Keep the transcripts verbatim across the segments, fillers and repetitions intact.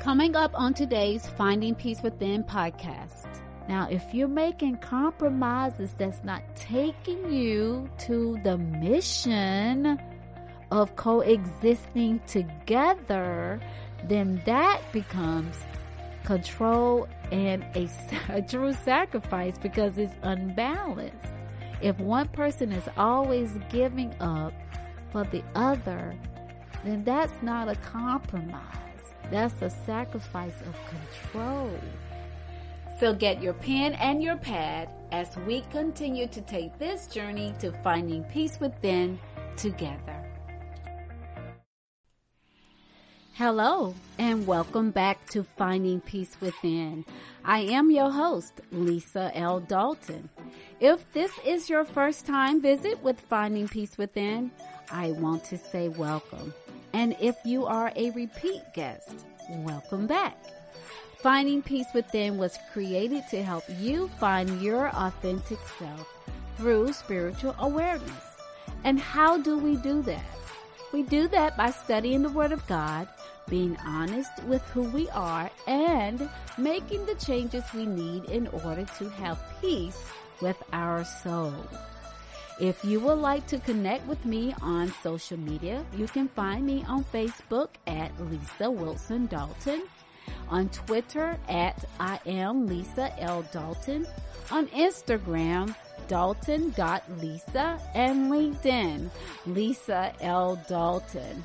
coming up on today's Finding Peace Within podcast. Now, if you're making compromises that's not taking you to the mission of coexisting together, then that becomes control and a, a true sacrifice because it's unbalanced. If one person is always giving up for the other, then that's not a compromise. That's a sacrifice of control. So get your pen and your pad as we continue to take this journey to finding peace within together. Hello, and welcome back to Finding Peace Within. I am your host, Lisa L. Dalton. If this is your first time visit with Finding Peace Within, I want to say welcome. And if you are a repeat guest, welcome back. Finding Peace Within was created to help you find your authentic self through spiritual awareness. And how do we do that? We do that by studying the Word of God, being honest with who we are, and making the changes we need in order to have peace with our soul. If you would like to connect with me on social media, you can find me on Facebook at Lisa Wilson Dalton, on Twitter at I am Lisa L. Dalton, on Instagram Dalton dot Lisa, and LinkedIn, Lisa L. Dalton.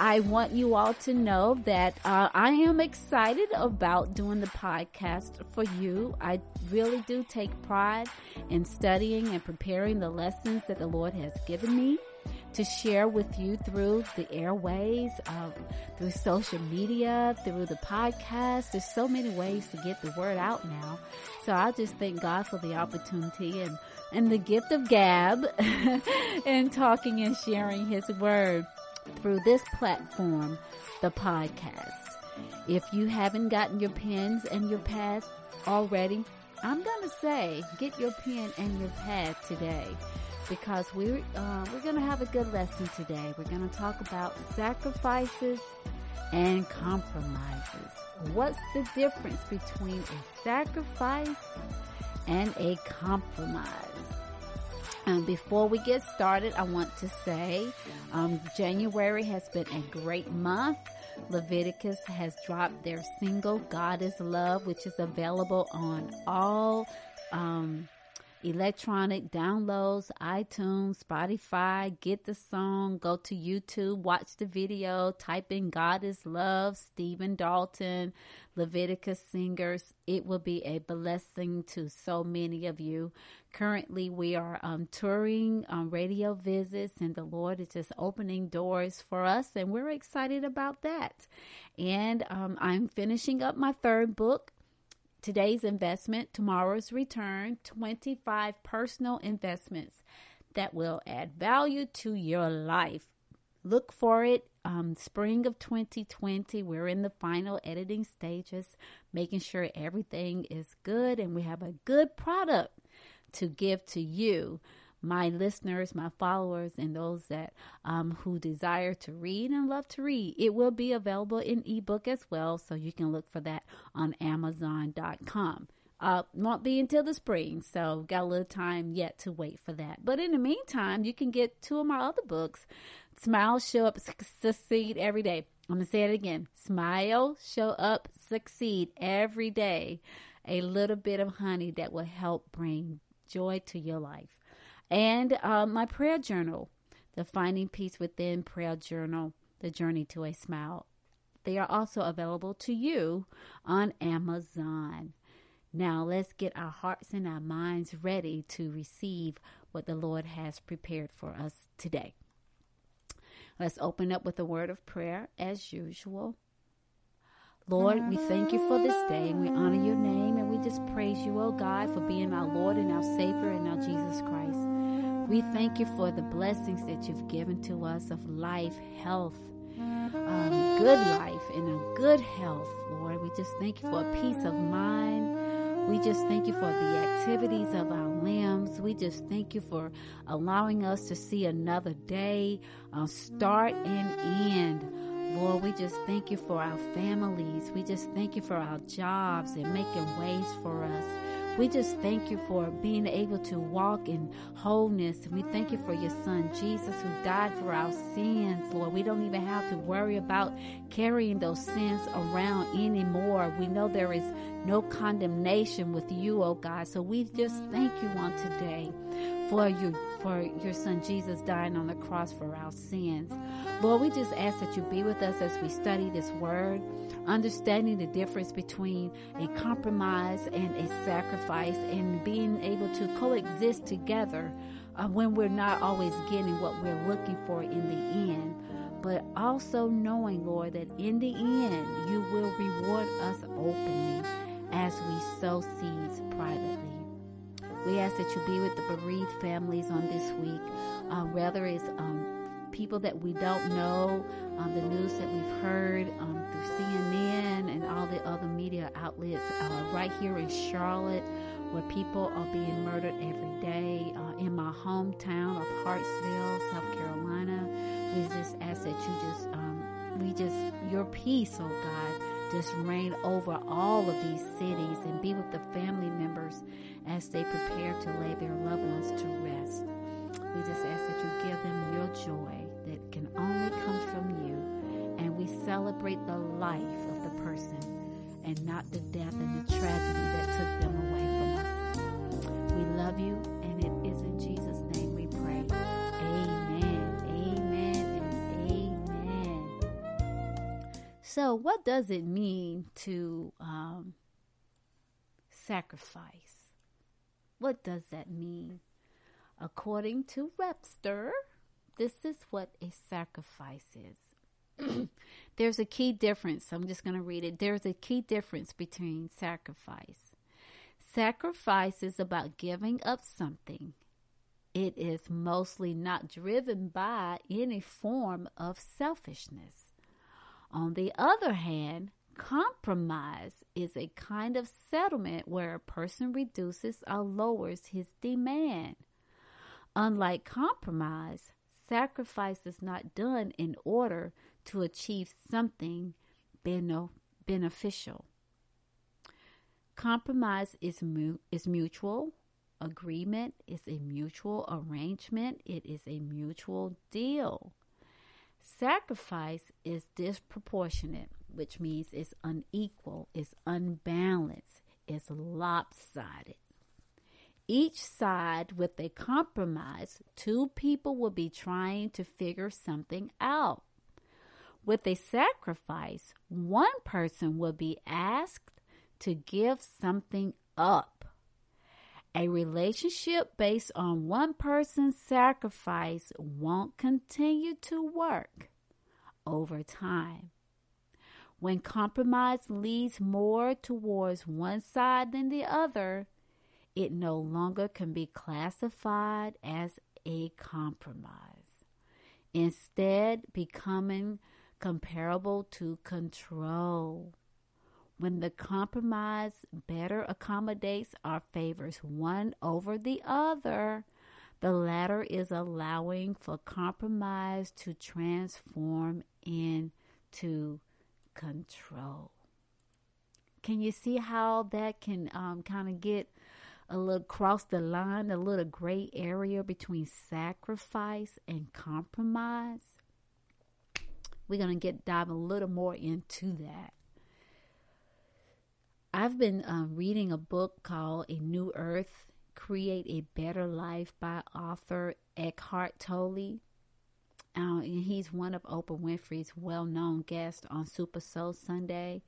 I want you all to know that uh, I am excited about doing the podcast for you. I really do take pride in studying and preparing the lessons that the Lord has given me to share with you through the airways, um, through social media, through the podcast. There's so many ways to get the word out now. So I just thank God for the opportunity and, and the gift of gab and talking and sharing His word through this platform, the podcast. If you haven't gotten your pens and your pads already, I'm going to say get your pen and your pad today. Because we're, uh, we're going to have a good lesson today. We're going to talk about sacrifices and compromises. What's the difference between a sacrifice and a compromise? And before we get started, I want to say um, January has been a great month. Leviticus has dropped their single, God is Love, which is available on all um electronic downloads, iTunes, Spotify. Get the song, go to YouTube, watch the video, type in God is Love, Stephen Dalton, Leviticus Singers. It will be a blessing to so many of you. Currently, we are um, touring um, radio visits, and the Lord is just opening doors for us, and we're excited about that. And um, I'm finishing up my third book, Today's Investment, Tomorrow's Return, twenty-five Personal Investments That Will Add Value to Your Life. Look for it. Um, spring of twenty twenty, we're in the final editing stages, making sure everything is good and we have a good product to give to you, my listeners, my followers, and those that um, who desire to read and love to read. It will be available in ebook as well, so you can look for that on Amazon dot com. Uh, won't be until the spring, so got a little time yet to wait for that. But in the meantime, you can get two of my other books, Smile, Show Up, Succeed Every Day. I'm going to say it again. Smile, Show Up, Succeed Every Day. A little bit of honey that will help bring joy to your life. And uh, my prayer journal, the Finding Peace Within prayer journal, the Journey to a Smile. They are also available to you on Amazon. Now let's get our hearts and our minds ready to receive what the Lord has prepared for us today. Let's open up with a word of prayer as usual. Lord, we thank you for this day, and we honor your name, and we just praise you, oh God, for being our Lord and our Savior and our Jesus Christ. We thank you for the blessings that you've given to us of life, health, um, good life, and a good health, Lord. We just thank you for a peace of mind. We just thank you for the activities of our limbs. We just thank you for allowing us to see another day, a start and end. Lord, we we just thank you for our families. We just thank you for our jobs and making ways for us. We just thank you for being able to walk in wholeness. We thank you for your son, Jesus, who died for our sins, Lord. We don't even have to worry about carrying those sins around anymore. We know there is no condemnation with you, oh God. So we just thank you on today for you, for your son, Jesus, dying on the cross for our sins. Lord, we just ask that you be with us as we study this word, understanding the difference between a compromise and a sacrifice, and being able to coexist together uh, when we're not always getting what we're looking for in the end, but also knowing, Lord, that in the end you will reward us openly as we sow seeds privately. We ask that you be with the bereaved families on this week, uh, whether it's um, people that we don't know, um, the news that we've heard um, through C N N and all the other media outlets, uh, right here in Charlotte, where people are being murdered every day. Uh, in my hometown of Hartsville, South Carolina, we just ask that you just, um, we just, your peace, oh God, just reign over all of these cities, and be with the family members as they prepare to lay their loved ones to rest. We just ask that you give them your joy that can only come from you. And we celebrate the life of the person and not the death and the tragedy that took them away from us. We love you, and it is in Jesus' name we pray. Amen, amen, and amen. So what does it mean to um, sacrifice? What does that mean? According to Webster, this is what a sacrifice is. There's a key difference. I'm just going to read it. There's a key difference between sacrifice. Sacrifice is about giving up something. It is mostly not driven by any form of selfishness. On the other hand, compromise is a kind of settlement where a person reduces or lowers his demand. Unlike compromise, sacrifice is not done in order to achieve something beneficial. Compromise is mu- is mutual. Agreement is a mutual arrangement. It is a mutual deal. Sacrifice is disproportionate, which means it's unequal, it's unbalanced, it's lopsided. Each side with a compromise, two people will be trying to figure something out. With a sacrifice, one person will be asked to give something up. A relationship based on one person's sacrifice won't continue to work over time. When compromise leads more towards one side than the other, it no longer can be classified as a compromise, instead becoming comparable to control. When the compromise better accommodates or favors one over the other, the latter is allowing for compromise to transform into control. Can you see how that can um, kind of get a little cross the line, a little gray area between sacrifice and compromise? We're going to get dive a little more into that. I've been um, reading a book called A New Earth, Create a Better Life by author Eckhart Tolle. Uh, and he's one of Oprah Winfrey's well-known guests on Super Soul Sunday.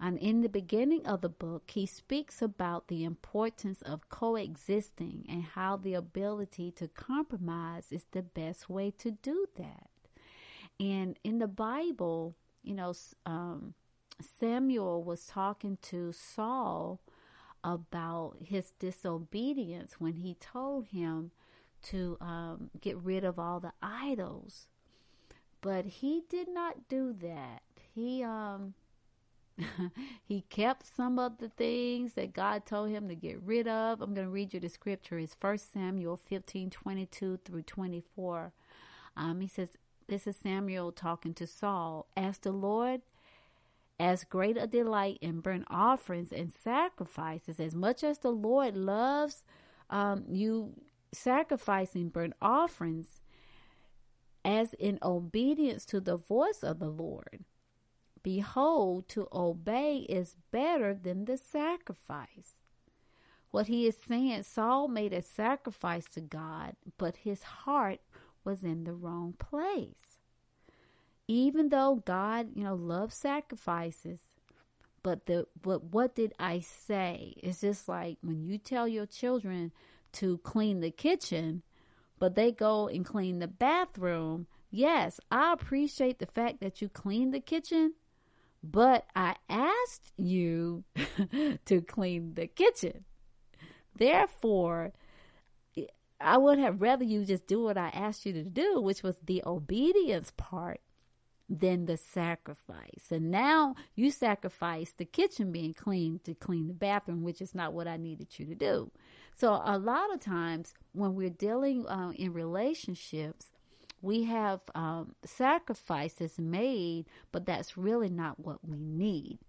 And in the beginning of the book, he speaks about the importance of coexisting and how the ability to compromise is the best way to do that. And in the Bible, you know, um, Samuel was talking to Saul about his disobedience when he told him to um, get rid of all the idols. But he did not do that. He, um... he kept some of the things that God told him to get rid of. I'm going to read you the scripture. It's First Samuel fifteen, twenty-two through twenty-four. Um, he says, This is Samuel talking to Saul. Ask the Lord as great a delight in burnt offerings and sacrifices, as much as the Lord loves um, you sacrificing burnt offerings, as in obedience to the voice of the Lord. Behold, to obey is better than the sacrifice. What he is saying, Saul made a sacrifice to God, but his heart was in the wrong place. Even though God, you know, loves sacrifices, but the but what did I say? It's just like when you tell your children to clean the kitchen, but they go and clean the bathroom. Yes, I appreciate the fact that you cleaned the kitchen, but I asked you to clean the kitchen. Therefore, I would have rather you just do what I asked you to do, which was the obedience part, than the sacrifice. And now you sacrifice the kitchen being clean to clean the bathroom, which is not what I needed you to do. So a lot of times when we're dealing uh, in relationships, we have um, sacrifices made, but that's really not what we need.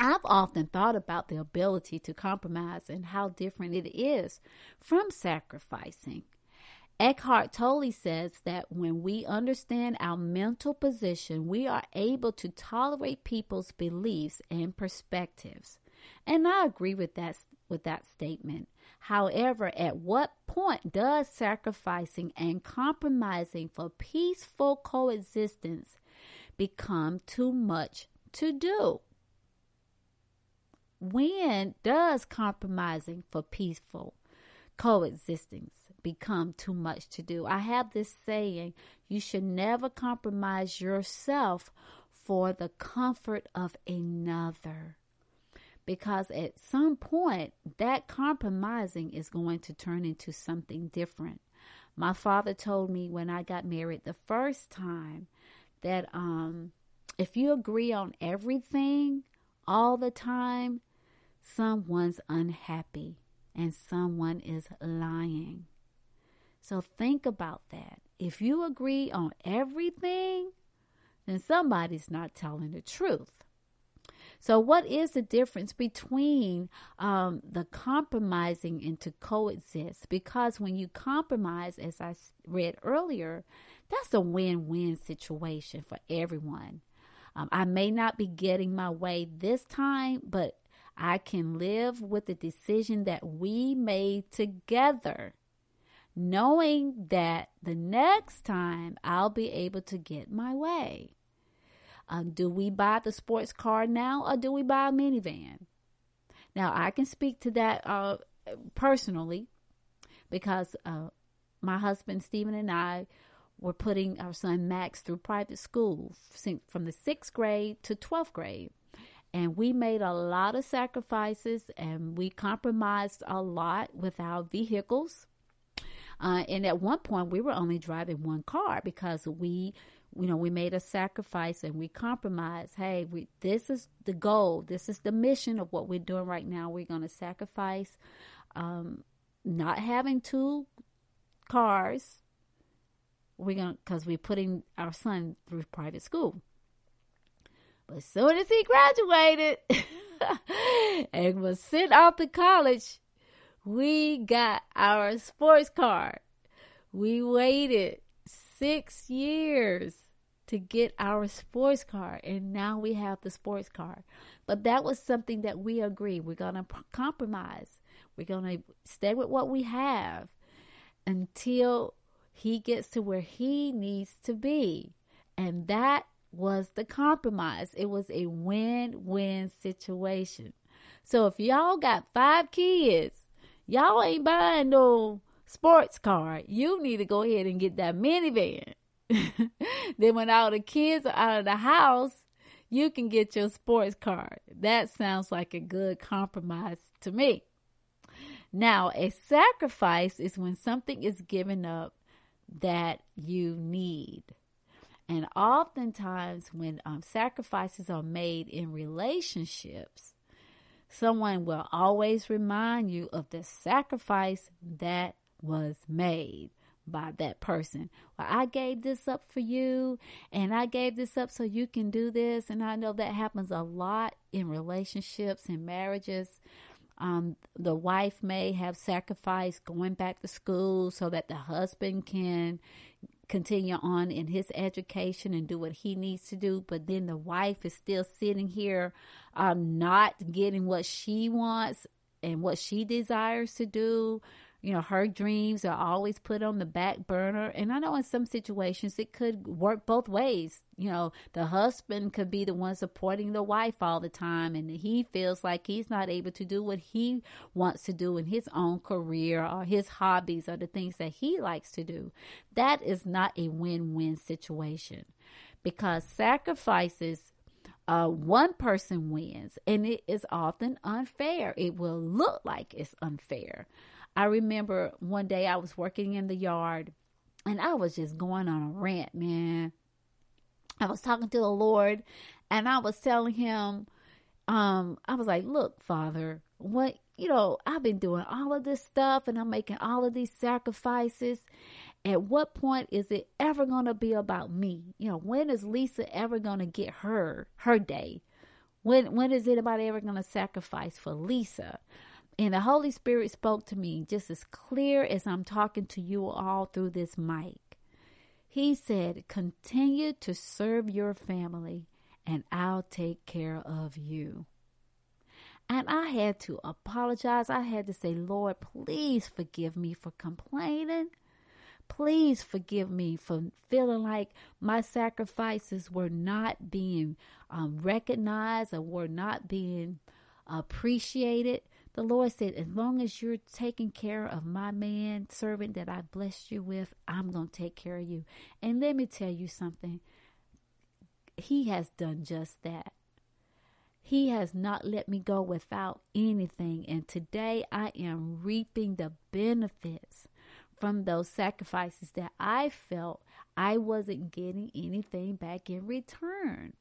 I've often thought about the ability to compromise and how different it is from sacrificing. Eckhart Tolle says that when we understand our mental position, we are able to tolerate people's beliefs and perspectives. And I agree with that, with that statement. However, at what point does sacrificing and compromising for peaceful coexistence become too much to do? When does compromising for peaceful coexistence become too much to do? I have this saying, you should never compromise yourself for the comfort of another. Because at some point, that compromising is going to turn into something different. My father told me when I got married the first time that um, if you agree on everything all the time, someone's unhappy and someone is lying. So think about that. If you agree on everything, then somebody's not telling the truth. So what is the difference between um, the compromising and to coexist? Because when you compromise, as I read earlier, that's a win-win situation for everyone. Um, I may not be getting my way this time, but I can live with the decision that we made together, knowing that the next time I'll be able to get my way. Uh, do we buy the sports car now or do we buy a minivan? Now, I can speak to that uh, personally because uh, my husband, Stephen, and I were putting our son Max through private school from the sixth grade to twelfth grade. And we made a lot of sacrifices and we compromised a lot with our vehicles. Uh, and at one point, we were only driving one car because we... You know, we made a sacrifice and we compromised. Hey, we, this is the goal. This is the mission of what we're doing right now. We're going to sacrifice um, not having two cars. We're going to, because we're putting our son through private school. But as soon as he graduated and was sent off to college, we got our sports car. We waited six years to get our sports car, and now we have the sports car. But that was something that we agreed. We're going to compromise. We're going to stay with what we have until he gets to where he needs to be. And that was the compromise. It was a win-win situation. So if y'all got five kids, y'all ain't buying no sports car. You need to go ahead and get that minivan. Then when all the kids are out of the house, you can get your sports car. That sounds like a good compromise to me. Now, a sacrifice is when something is given up that you need. And oftentimes when um, sacrifices are made in relationships, someone will always remind you of the sacrifice that was made. by that person. Well, I gave this up for you, and I gave this up so you can do this. And I know that happens a lot in relationships and marriages. Um, the wife may have sacrificed going back to school so that the husband can continue on in his education and do what he needs to do. But then the wife is still sitting here, um, not getting what she wants and what she desires to do. You know, her dreams are always put on the back burner. And I know in some situations it could work both ways. You know, the husband could be the one supporting the wife all the time, and he feels like he's not able to do what he wants to do in his own career or his hobbies or the things that he likes to do. That is not a win-win situation, because sacrifices, Uh, one person wins, and it is often unfair. It will look like it's unfair. I remember one day I was working in the yard, and I was just going on a rant, man. I was talking to the Lord, and I was telling him, um, I was like, look, Father, what, you know, I've been doing all of this stuff, and I'm making all of these sacrifices. At what point is it ever going to be about me? You know, when is Lisa ever going to get her, her day? When, when is anybody ever going to sacrifice for Lisa? And the Holy Spirit spoke to me just as clear as I'm talking to you all through this mic. He said, continue to serve your family, and I'll take care of you. And I had to apologize. I had to say, Lord, please forgive me for complaining. Please forgive me for feeling like my sacrifices were not being um, recognized or were not being appreciated. The Lord said, as long as you're taking care of my man servant that I blessed you with, I'm going to take care of you. And let me tell you something. He has done just that. He has not let me go without anything. And today I am reaping the benefits from those sacrifices that I felt I wasn't getting anything back in return.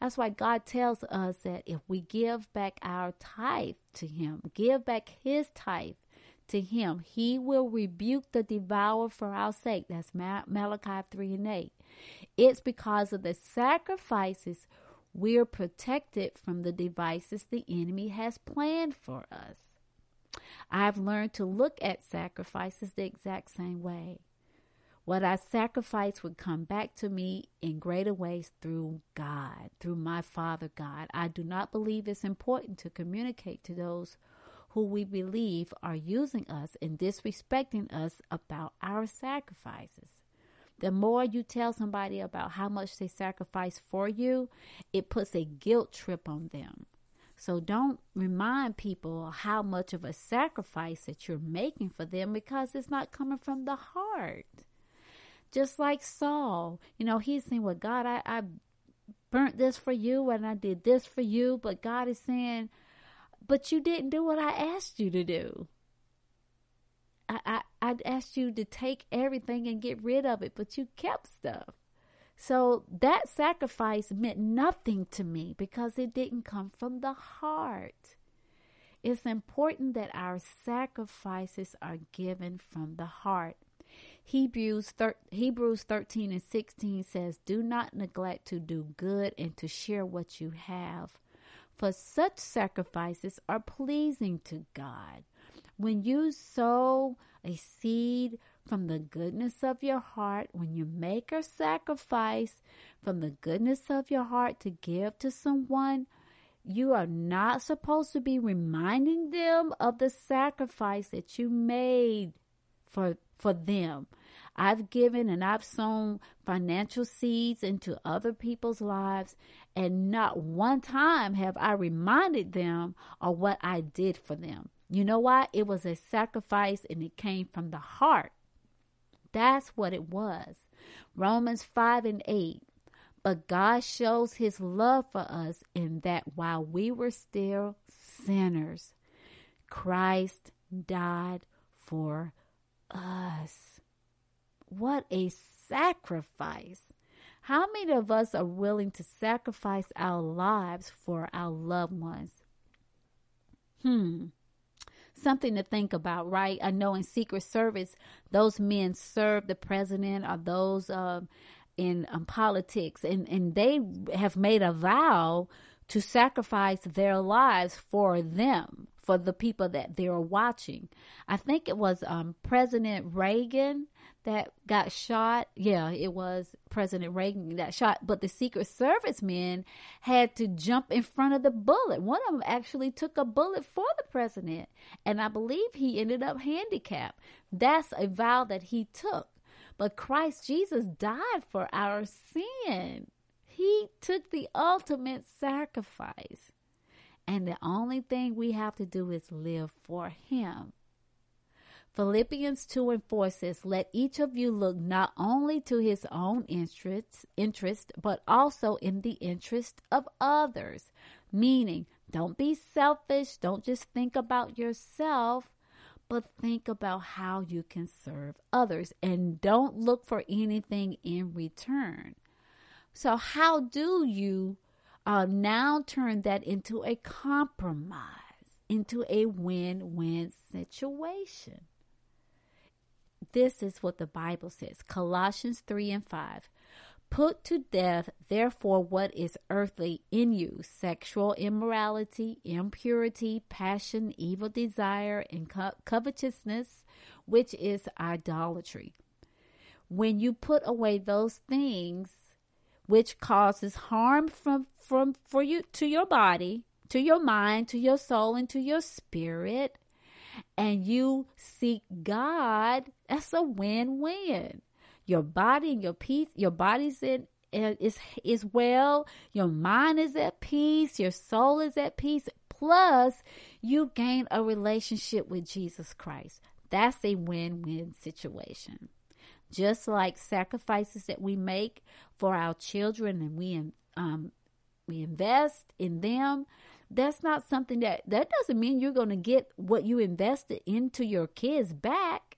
That's why God tells us that if we give back our tithe to him, give back his tithe to him, he will rebuke the devourer for our sake. That's Malachi three and eight. It's because of the sacrifices we're protected from the devices the enemy has planned for us. I've learned to look at sacrifices the exact same way. What I sacrifice would come back to me in greater ways through God, through my Father God. I do not believe it's important to communicate to those who we believe are using us and disrespecting us about our sacrifices. The more you tell somebody about how much they sacrifice for you, it puts a guilt trip on them. So don't remind people how much of a sacrifice that you're making for them, because it's not coming from the heart. Just like Saul, you know, he's saying, well, God, I, I burnt this for you and I did this for you. But God is saying, but you didn't do what I asked you to do. I, I, I asked you to take everything and get rid of it, but you kept stuff. So that sacrifice meant nothing to me because it didn't come from the heart. It's important that our sacrifices are given from the heart. Hebrews thirteen and sixteen says, do not neglect to do good and to share what you have, for such sacrifices are pleasing to God. When you sow a seed from the goodness of your heart, when you make a sacrifice from the goodness of your heart to give to someone, you are not supposed to be reminding them of the sacrifice that you made for, for them. I've given and I've sown financial seeds into other people's lives, and not one time have I reminded them of what I did for them. You know why? It was a sacrifice, and it came from the heart. That's what it was. Romans five and eight. But God shows his love for us in that while we were still sinners, Christ died for us. What a sacrifice. How many of us are willing to sacrifice our lives for our loved ones? Hmm. something to think about, right? I know in Secret Service, those men serve the president or those um, in um, politics, and, and they have made a vow to sacrifice their lives for them, for the people that they're watching. I think it was um, President Reagan that got shot. Yeah, it was President Reagan that shot. But the Secret Service men had to jump in front of the bullet. One of them actually took a bullet for the president. And I believe he ended up handicapped. That's a vow that he took. But Christ Jesus died for our sin. He took the ultimate sacrifice. And the only thing we have to do is live for him. Philippians two and four says, let each of you look not only to his own interests, interest, but also in the interest of others. Meaning, don't be selfish. Don't just think about yourself, but think about how you can serve others. And don't look for anything in return. So how do you Uh, now turn that into a compromise, into a win-win situation? This is what the Bible says, Colossians three and five. Put to death, therefore, what is earthly in you, sexual immorality, impurity, passion, evil desire, and co- covetousness, which is idolatry. When you put away those things which causes harm from, from for you to your body, to your mind, to your soul, and to your spirit, and you seek God, that's a win-win. Your body and your peace, your body's in is is well, your mind is at peace, your soul is at peace, plus you gain a relationship with Jesus Christ. That's a win-win situation. Just like sacrifices that we make for our children and we um, we invest in them, that's not something that, that doesn't mean you're going to get what you invested into your kids back.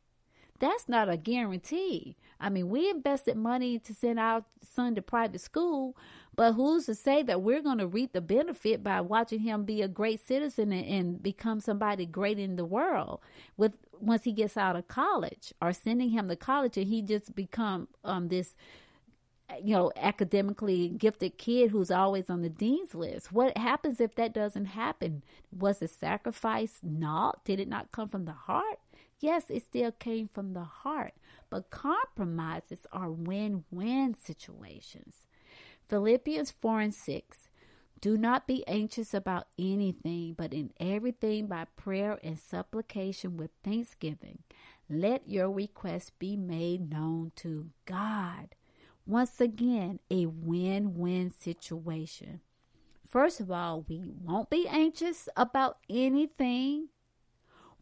That's not a guarantee. I mean, we invested money to send our son to private school, but who's to say that we're going to reap the benefit by watching him be a great citizen and, and become somebody great in the world with once he gets out of college, or sending him to college and he just become um, this, you know, academically gifted kid who's always on the dean's list. What happens if that doesn't happen? Was the sacrifice not? Did it not come from the heart? Yes, it still came from the heart, but compromises are win-win situations. Philippians four and six. Do not be anxious about anything, but in everything by prayer and supplication with thanksgiving, let your requests be made known to God. Once again, a win-win situation. First of all, we won't be anxious about anything.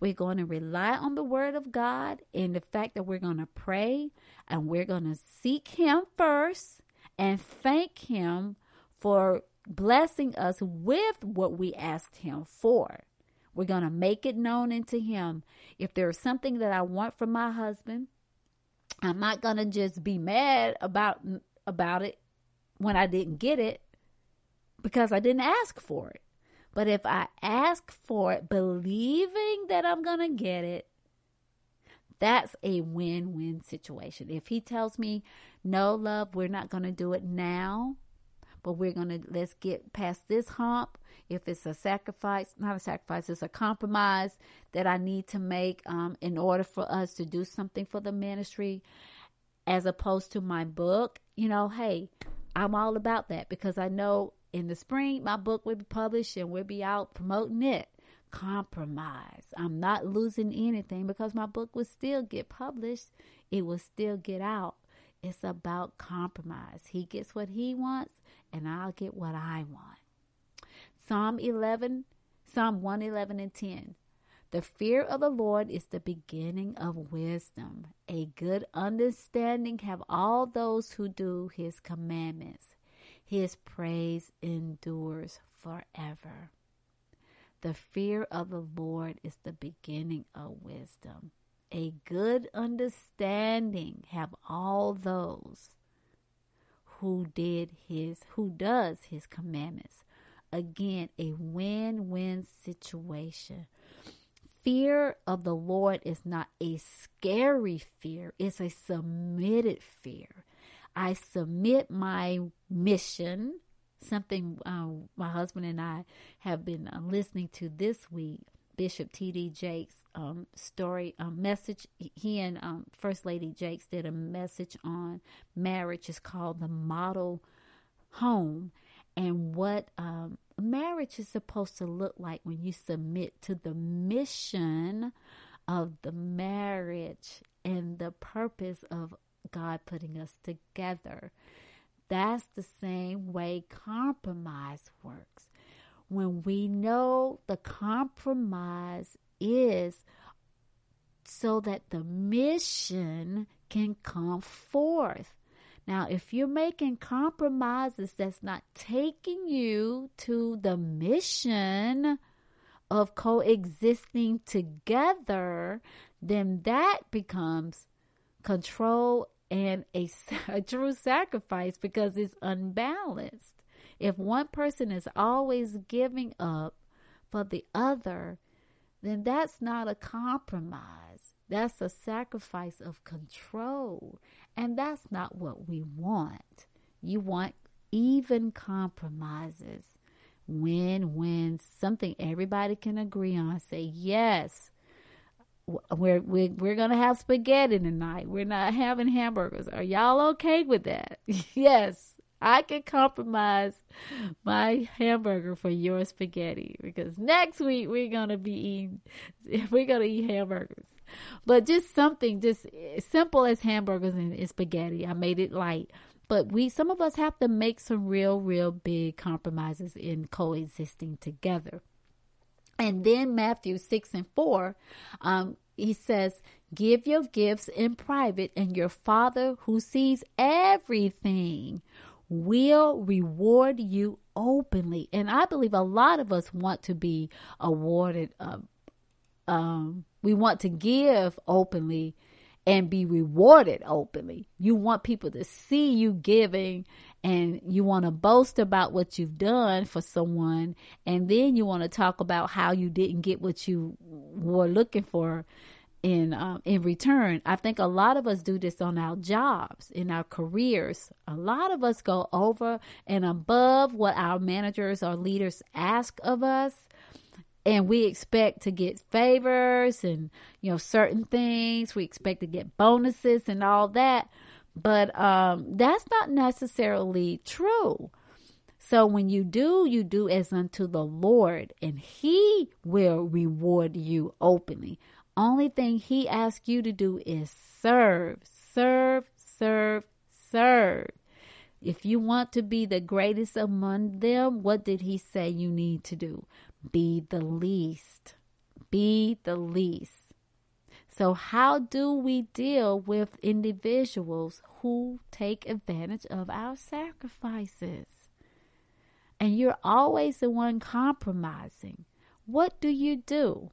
We're going to rely on the word of God and the fact that we're going to pray and we're going to seek him first and thank him for blessing us with what we asked him for. We're going to make it known unto him. If there is something that I want from my husband, I'm not going to just be mad about, about it when I didn't get it because I didn't ask for it. But if I ask for it, believing that I'm going to get it, that's a win-win situation. If he tells me, no, love, we're not going to do it now, but we're going to, let's get past this hump. If it's a sacrifice, not a sacrifice, it's a compromise that I need to make um, in order for us to do something for the ministry, as opposed to my book, you know, hey, I'm all about that because I know in the spring, my book will be published and we'll be out promoting it. Compromise. I'm not losing anything because my book will still get published. It will still get out. It's about compromise. He gets what he wants and I'll get what I want. Psalm eleven, Psalm one eleven and ten. The fear of the Lord is the beginning of wisdom. A good understanding have all those who do his commandments. His praise endures forever. The fear of the Lord is the beginning of wisdom. A good understanding have all those who did his, who does his commandments. Again, a win-win situation. fear of the Lord is not a scary fear. It's a submitted fear. I submit my mission, something um, my husband and I have been uh, listening to this week, Bishop T D Jakes' um, story, um, message. He and um, First Lady Jakes did a message on marriage. It's called The Model Home, and what um, marriage is supposed to look like when you submit to the mission of the marriage and the purpose of God putting us together. That's the same way compromise works. When we know the compromise is so that the mission can come forth. Now, if you're making compromises that's not taking you to the mission of coexisting together, then that becomes control and a, a true sacrifice, because it's unbalanced. If one person is always giving up for the other, then that's not a compromise. That's a sacrifice of control. And that's not what we want. You want even compromises. Win, win, something everybody can agree on. Say, yes, we're, we're, we're going to have spaghetti tonight. We're not having hamburgers. Are y'all okay with that? Yes. I can compromise my hamburger for your spaghetti, because next week we're going to be eating, we're going to eat hamburgers. But just something just as simple as hamburgers and spaghetti. I made it light, but we, some of us have to make some real, real big compromises in coexisting together. And then Matthew six and four, um, he says, give your gifts in private, and your Father who sees everything will reward you openly. And I believe a lot of us want to be awarded. Uh, um, we want to give openly and be rewarded openly. You want people to see you giving, and you want to boast about what you've done for someone. And then you want to talk about how you didn't get what you were looking for in um, in return. I think a lot of us do this on our jobs, in our careers. A lot of us go over and above what our managers or leaders ask of us, and we expect to get favors and, you know, certain things. We expect to get bonuses and all that, but um, that's not necessarily true. So when you do, you do as unto the Lord, and He will reward you openly. Only thing He asks you to do is serve, serve, serve, serve. If you want to be the greatest among them, what did He say you need to do? Be the least. Be the least. So how do we deal with individuals who take advantage of our sacrifices? And you're always the one compromising. What do you do?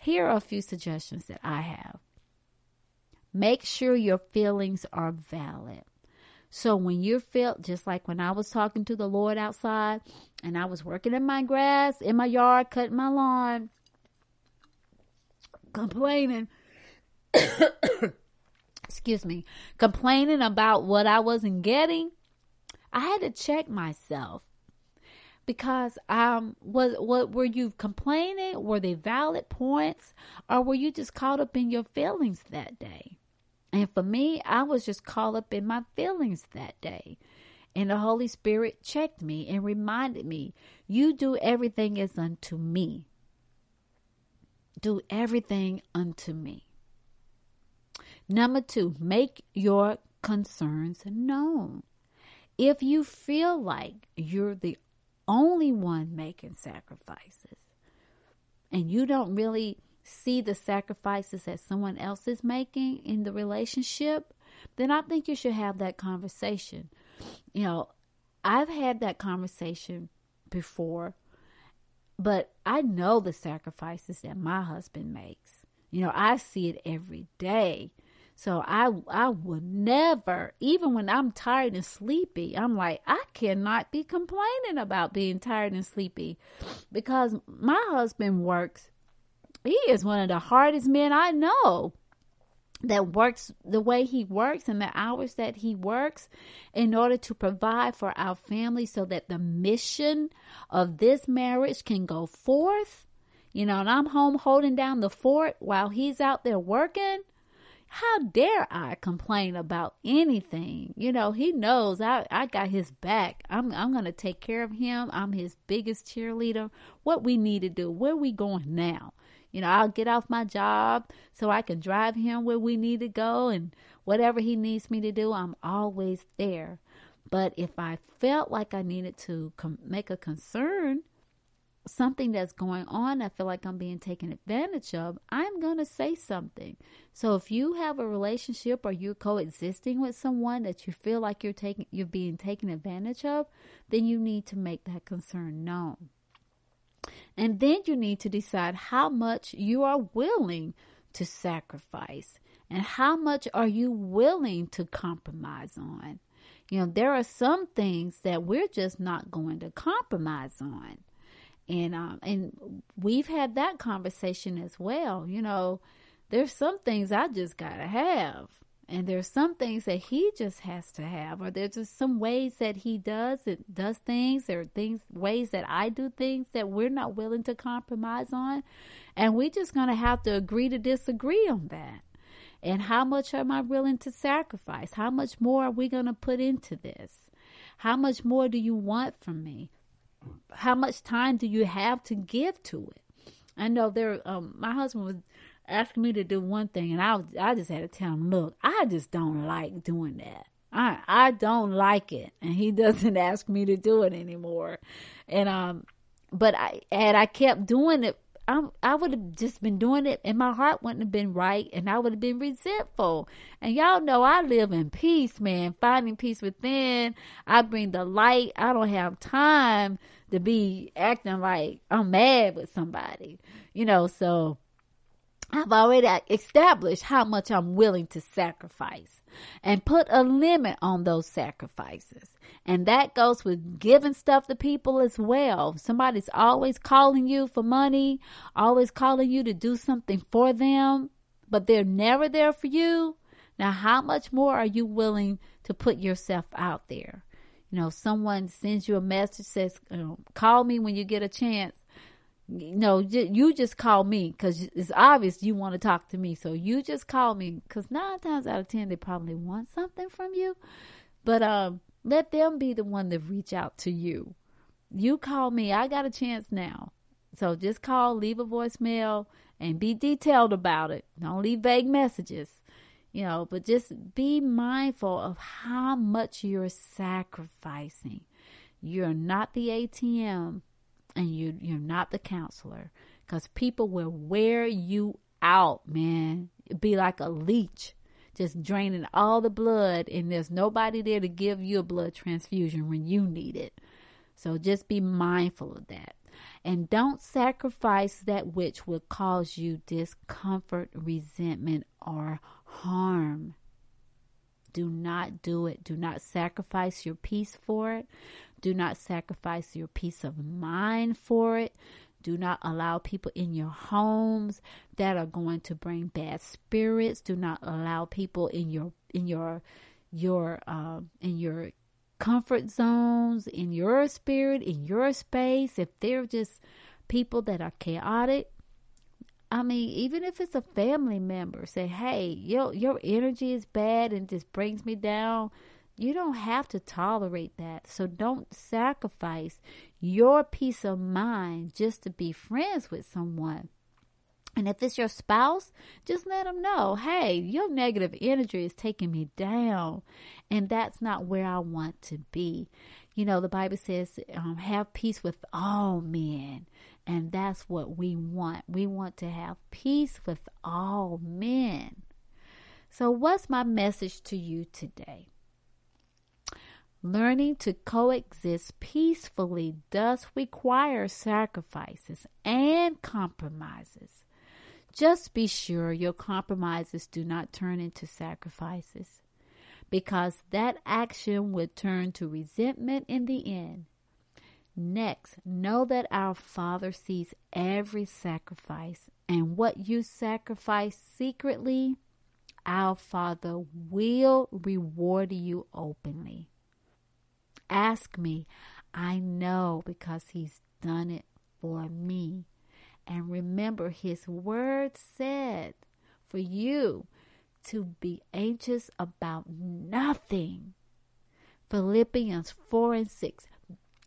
Here are a few suggestions that I have. Make sure your feelings are valid. So when you feel, just like when I was talking to the Lord outside, and I was working in my grass, in my yard, cutting my lawn, complaining, excuse me, complaining about what I wasn't getting, I had to check myself. Because um, was what were you complaining? Were they valid points, or were you just caught up in your feelings that day? And for me, I was just caught up in my feelings that day, and the Holy Spirit checked me and reminded me, "You do everything as unto me. Do everything unto me." Number two, make your concerns known. If you feel like you're the only one making sacrifices, and you don't really see the sacrifices that someone else is making in the relationship, then I think you should have that conversation. You know, I've had that conversation before, but I know the sacrifices that my husband makes. You know, I see it every day. So I I would never, even when I'm tired and sleepy, I'm like, I cannot be complaining about being tired and sleepy, because my husband works he is one of the hardest men I know, that works the way he works and the hours that he works in order to provide for our family so that the mission of this marriage can go forth. You know, and I'm home holding down the fort while he's out there working. How dare I complain about anything? You know, he knows I, I got his back. I'm, I'm going to take care of him. I'm his biggest cheerleader. What we need to do, where we going now? You know, I'll get off my job so I can drive him where we need to go, and whatever he needs me to do, I'm always there. But if I felt like I needed to com- make a concern, something that's going on, I feel like I'm being taken advantage of, I'm going to say something. So if you have a relationship or you're coexisting with someone that you feel like you're taking, you're being taken advantage of, then you need to make that concern known. And then you need to decide how much you are willing to sacrifice and how much are you willing to compromise on. You know, there are some things that we're just not going to compromise on. And, um, and we've had that conversation as well. You know, there's some things I just gotta have. And there's some things that he just has to have, or there's just some ways that he does it, does things. There are things, ways that I do things that we're not willing to compromise on. And we're just going to have to agree to disagree on that. And how much am I willing to sacrifice? How much more are we going to put into this? How much more do you want from me? How much time do you have to give to it? I know there, um, my husband was asking me to do one thing, and I I just had to tell him, look, I just don't like doing that. I I don't like it, and he doesn't ask me to do it anymore. And um, but I and I kept doing it. I I would have just been doing it, and my heart wouldn't have been right, and I would have been resentful. And y'all know I live in peace, man. Finding peace within. I bring the light. I don't have time to be acting like I'm mad with somebody, you know. So I've already established how much I'm willing to sacrifice and put a limit on those sacrifices. And that goes with giving stuff to people as well. Somebody's always calling you for money, always calling you to do something for them, but they're never there for you. Now, how much more are you willing to put yourself out there? You know, someone sends you a message, says, call me when you get a chance. No, you just call me because it's obvious you want to talk to me. So you just call me, because nine times out of ten, they probably want something from you. But um, let them be the one to reach out to you. You call me. I got a chance now. So just call, leave a voicemail, and be detailed about it. Don't leave vague messages, you know, but just be mindful of how much you're sacrificing. You're not the A T M. And you, you're not the counselor, because people will wear you out, man. It'd be like a leech, just draining all the blood, and there's nobody there to give you a blood transfusion when you need it. So just be mindful of that. And don't sacrifice that which will cause you discomfort, resentment, or harm. Do not do it. Do not sacrifice your peace for it. Do not sacrifice your peace of mind for it. Do not allow people in your homes that are going to bring bad spirits. Do not allow people in your in your your um, in your comfort zones, in your spirit, in your space. If they're just people that are chaotic, I mean, even if it's a family member, say, hey, your your energy is bad and just brings me down. You don't have to tolerate that. So don't sacrifice your peace of mind just to be friends with someone. And if it's your spouse, just let them know, hey, your negative energy is taking me down, and that's not where I want to be. You know, the Bible says, um, have peace with all men. And that's what we want. We want to have peace with all men. So what's my message to you today? Learning to coexist peacefully does require sacrifices and compromises. Just be sure your compromises do not turn into sacrifices, because that action would turn to resentment in the end. Next, know that our Father sees every sacrifice, and what you sacrifice secretly, our Father will reward you openly. Ask me, I know, because He's done it for me. And remember, His word said for you to be anxious about nothing. Philippians four and six.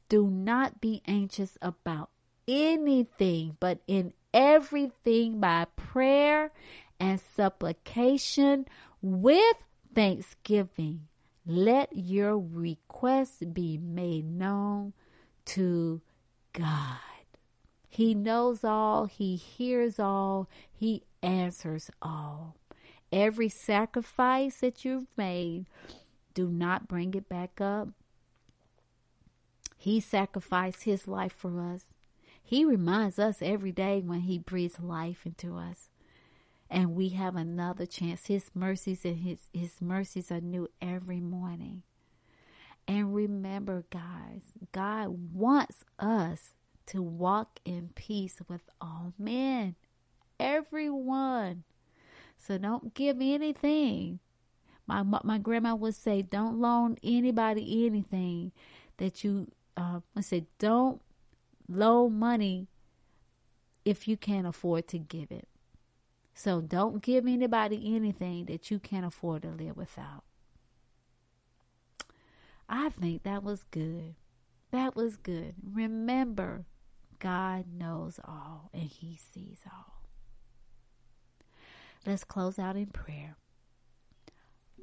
Do not be anxious about anything, but in everything by prayer and supplication with thanksgiving, let your requests be made known to God. He knows all, He hears all, He answers all. Every sacrifice that you've made, do not bring it back up. He sacrificed His life for us. He reminds us every day when He breathes life into us. And we have another chance. His mercies and his, his mercies are new every morning. And remember, guys, God wants us to walk in peace with all men, everyone. So don't give anything. My my grandma would say, don't loan anybody anything that you, uh, I said, don't loan money if you can't afford to give it. So don't give anybody anything that you can't afford to live without. I think that was good. That was good. Remember, God knows all and He sees all. Let's close out in prayer.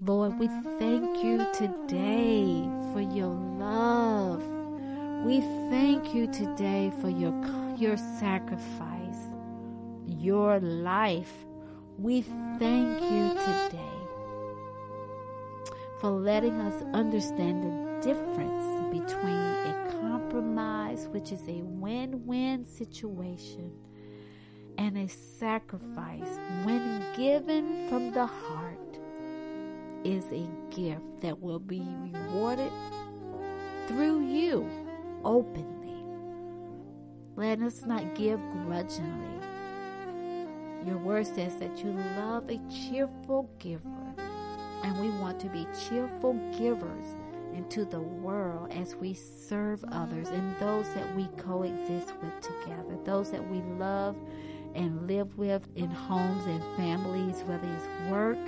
Lord, we thank You today for Your love. We thank You today for Your, your sacrifice. Your life. We thank You today for letting us understand the difference between a compromise, which is a win-win situation, and a sacrifice, when given from the heart, is a gift that will be rewarded through You openly. Let us not give grudgingly. Your word says that You love a cheerful giver, and we want to be cheerful givers into the world as we serve others and those that we coexist with together, those that we love and live with in homes and families, whether it's work,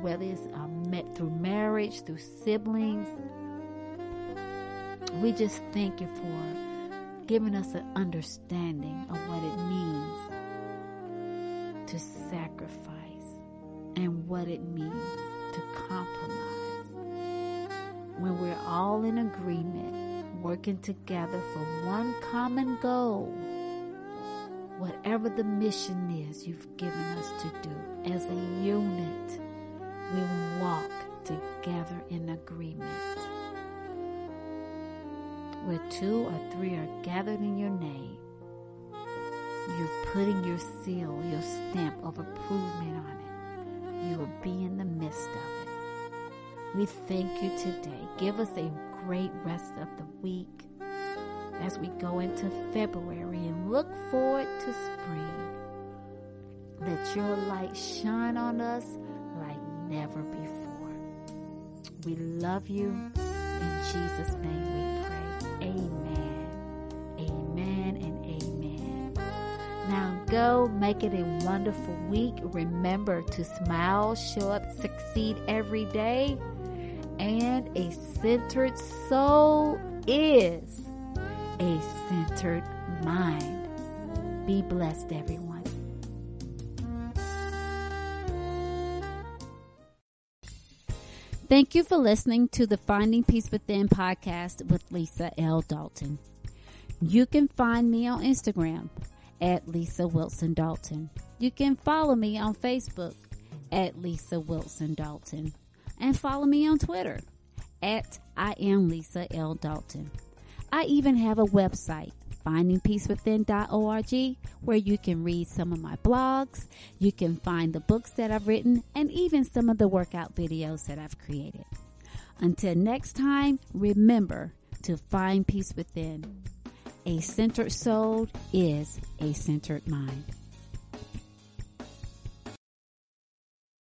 whether it's um, met through marriage, through siblings. We just thank You for giving us an understanding of what it means to sacrifice and what it means to compromise. When we're all in agreement, working together for one common goal, whatever the mission is You've given us to do, as a unit, we will walk together in agreement. Where two or three are gathered in Your name, You're putting Your seal, Your stamp of approval on it. You will be in the midst of it. We thank You today. Give us a great rest of the week as we go into February and look forward to spring. Let Your light shine on us like never before. We love You. In Jesus' name we pray. Amen. Amen and amen. Now go make it a wonderful week. Remember to smile, show up, succeed every day. And a centered soul is a centered mind. Be blessed, everyone. Thank you for listening to the Finding Peace Within podcast with Lisa L. Dalton. You can find me on Instagram at Lisa Wilson Dalton. You can follow me on Facebook at Lisa Wilson Dalton, and follow me on Twitter at I am Lisa L. Dalton. I even have a website, finding peace within dot org, where you can read some of my blogs, you can find the books that I've written, and even some of the workout videos that I've created. Until next time, remember to find peace within. A centered soul is a centered mind.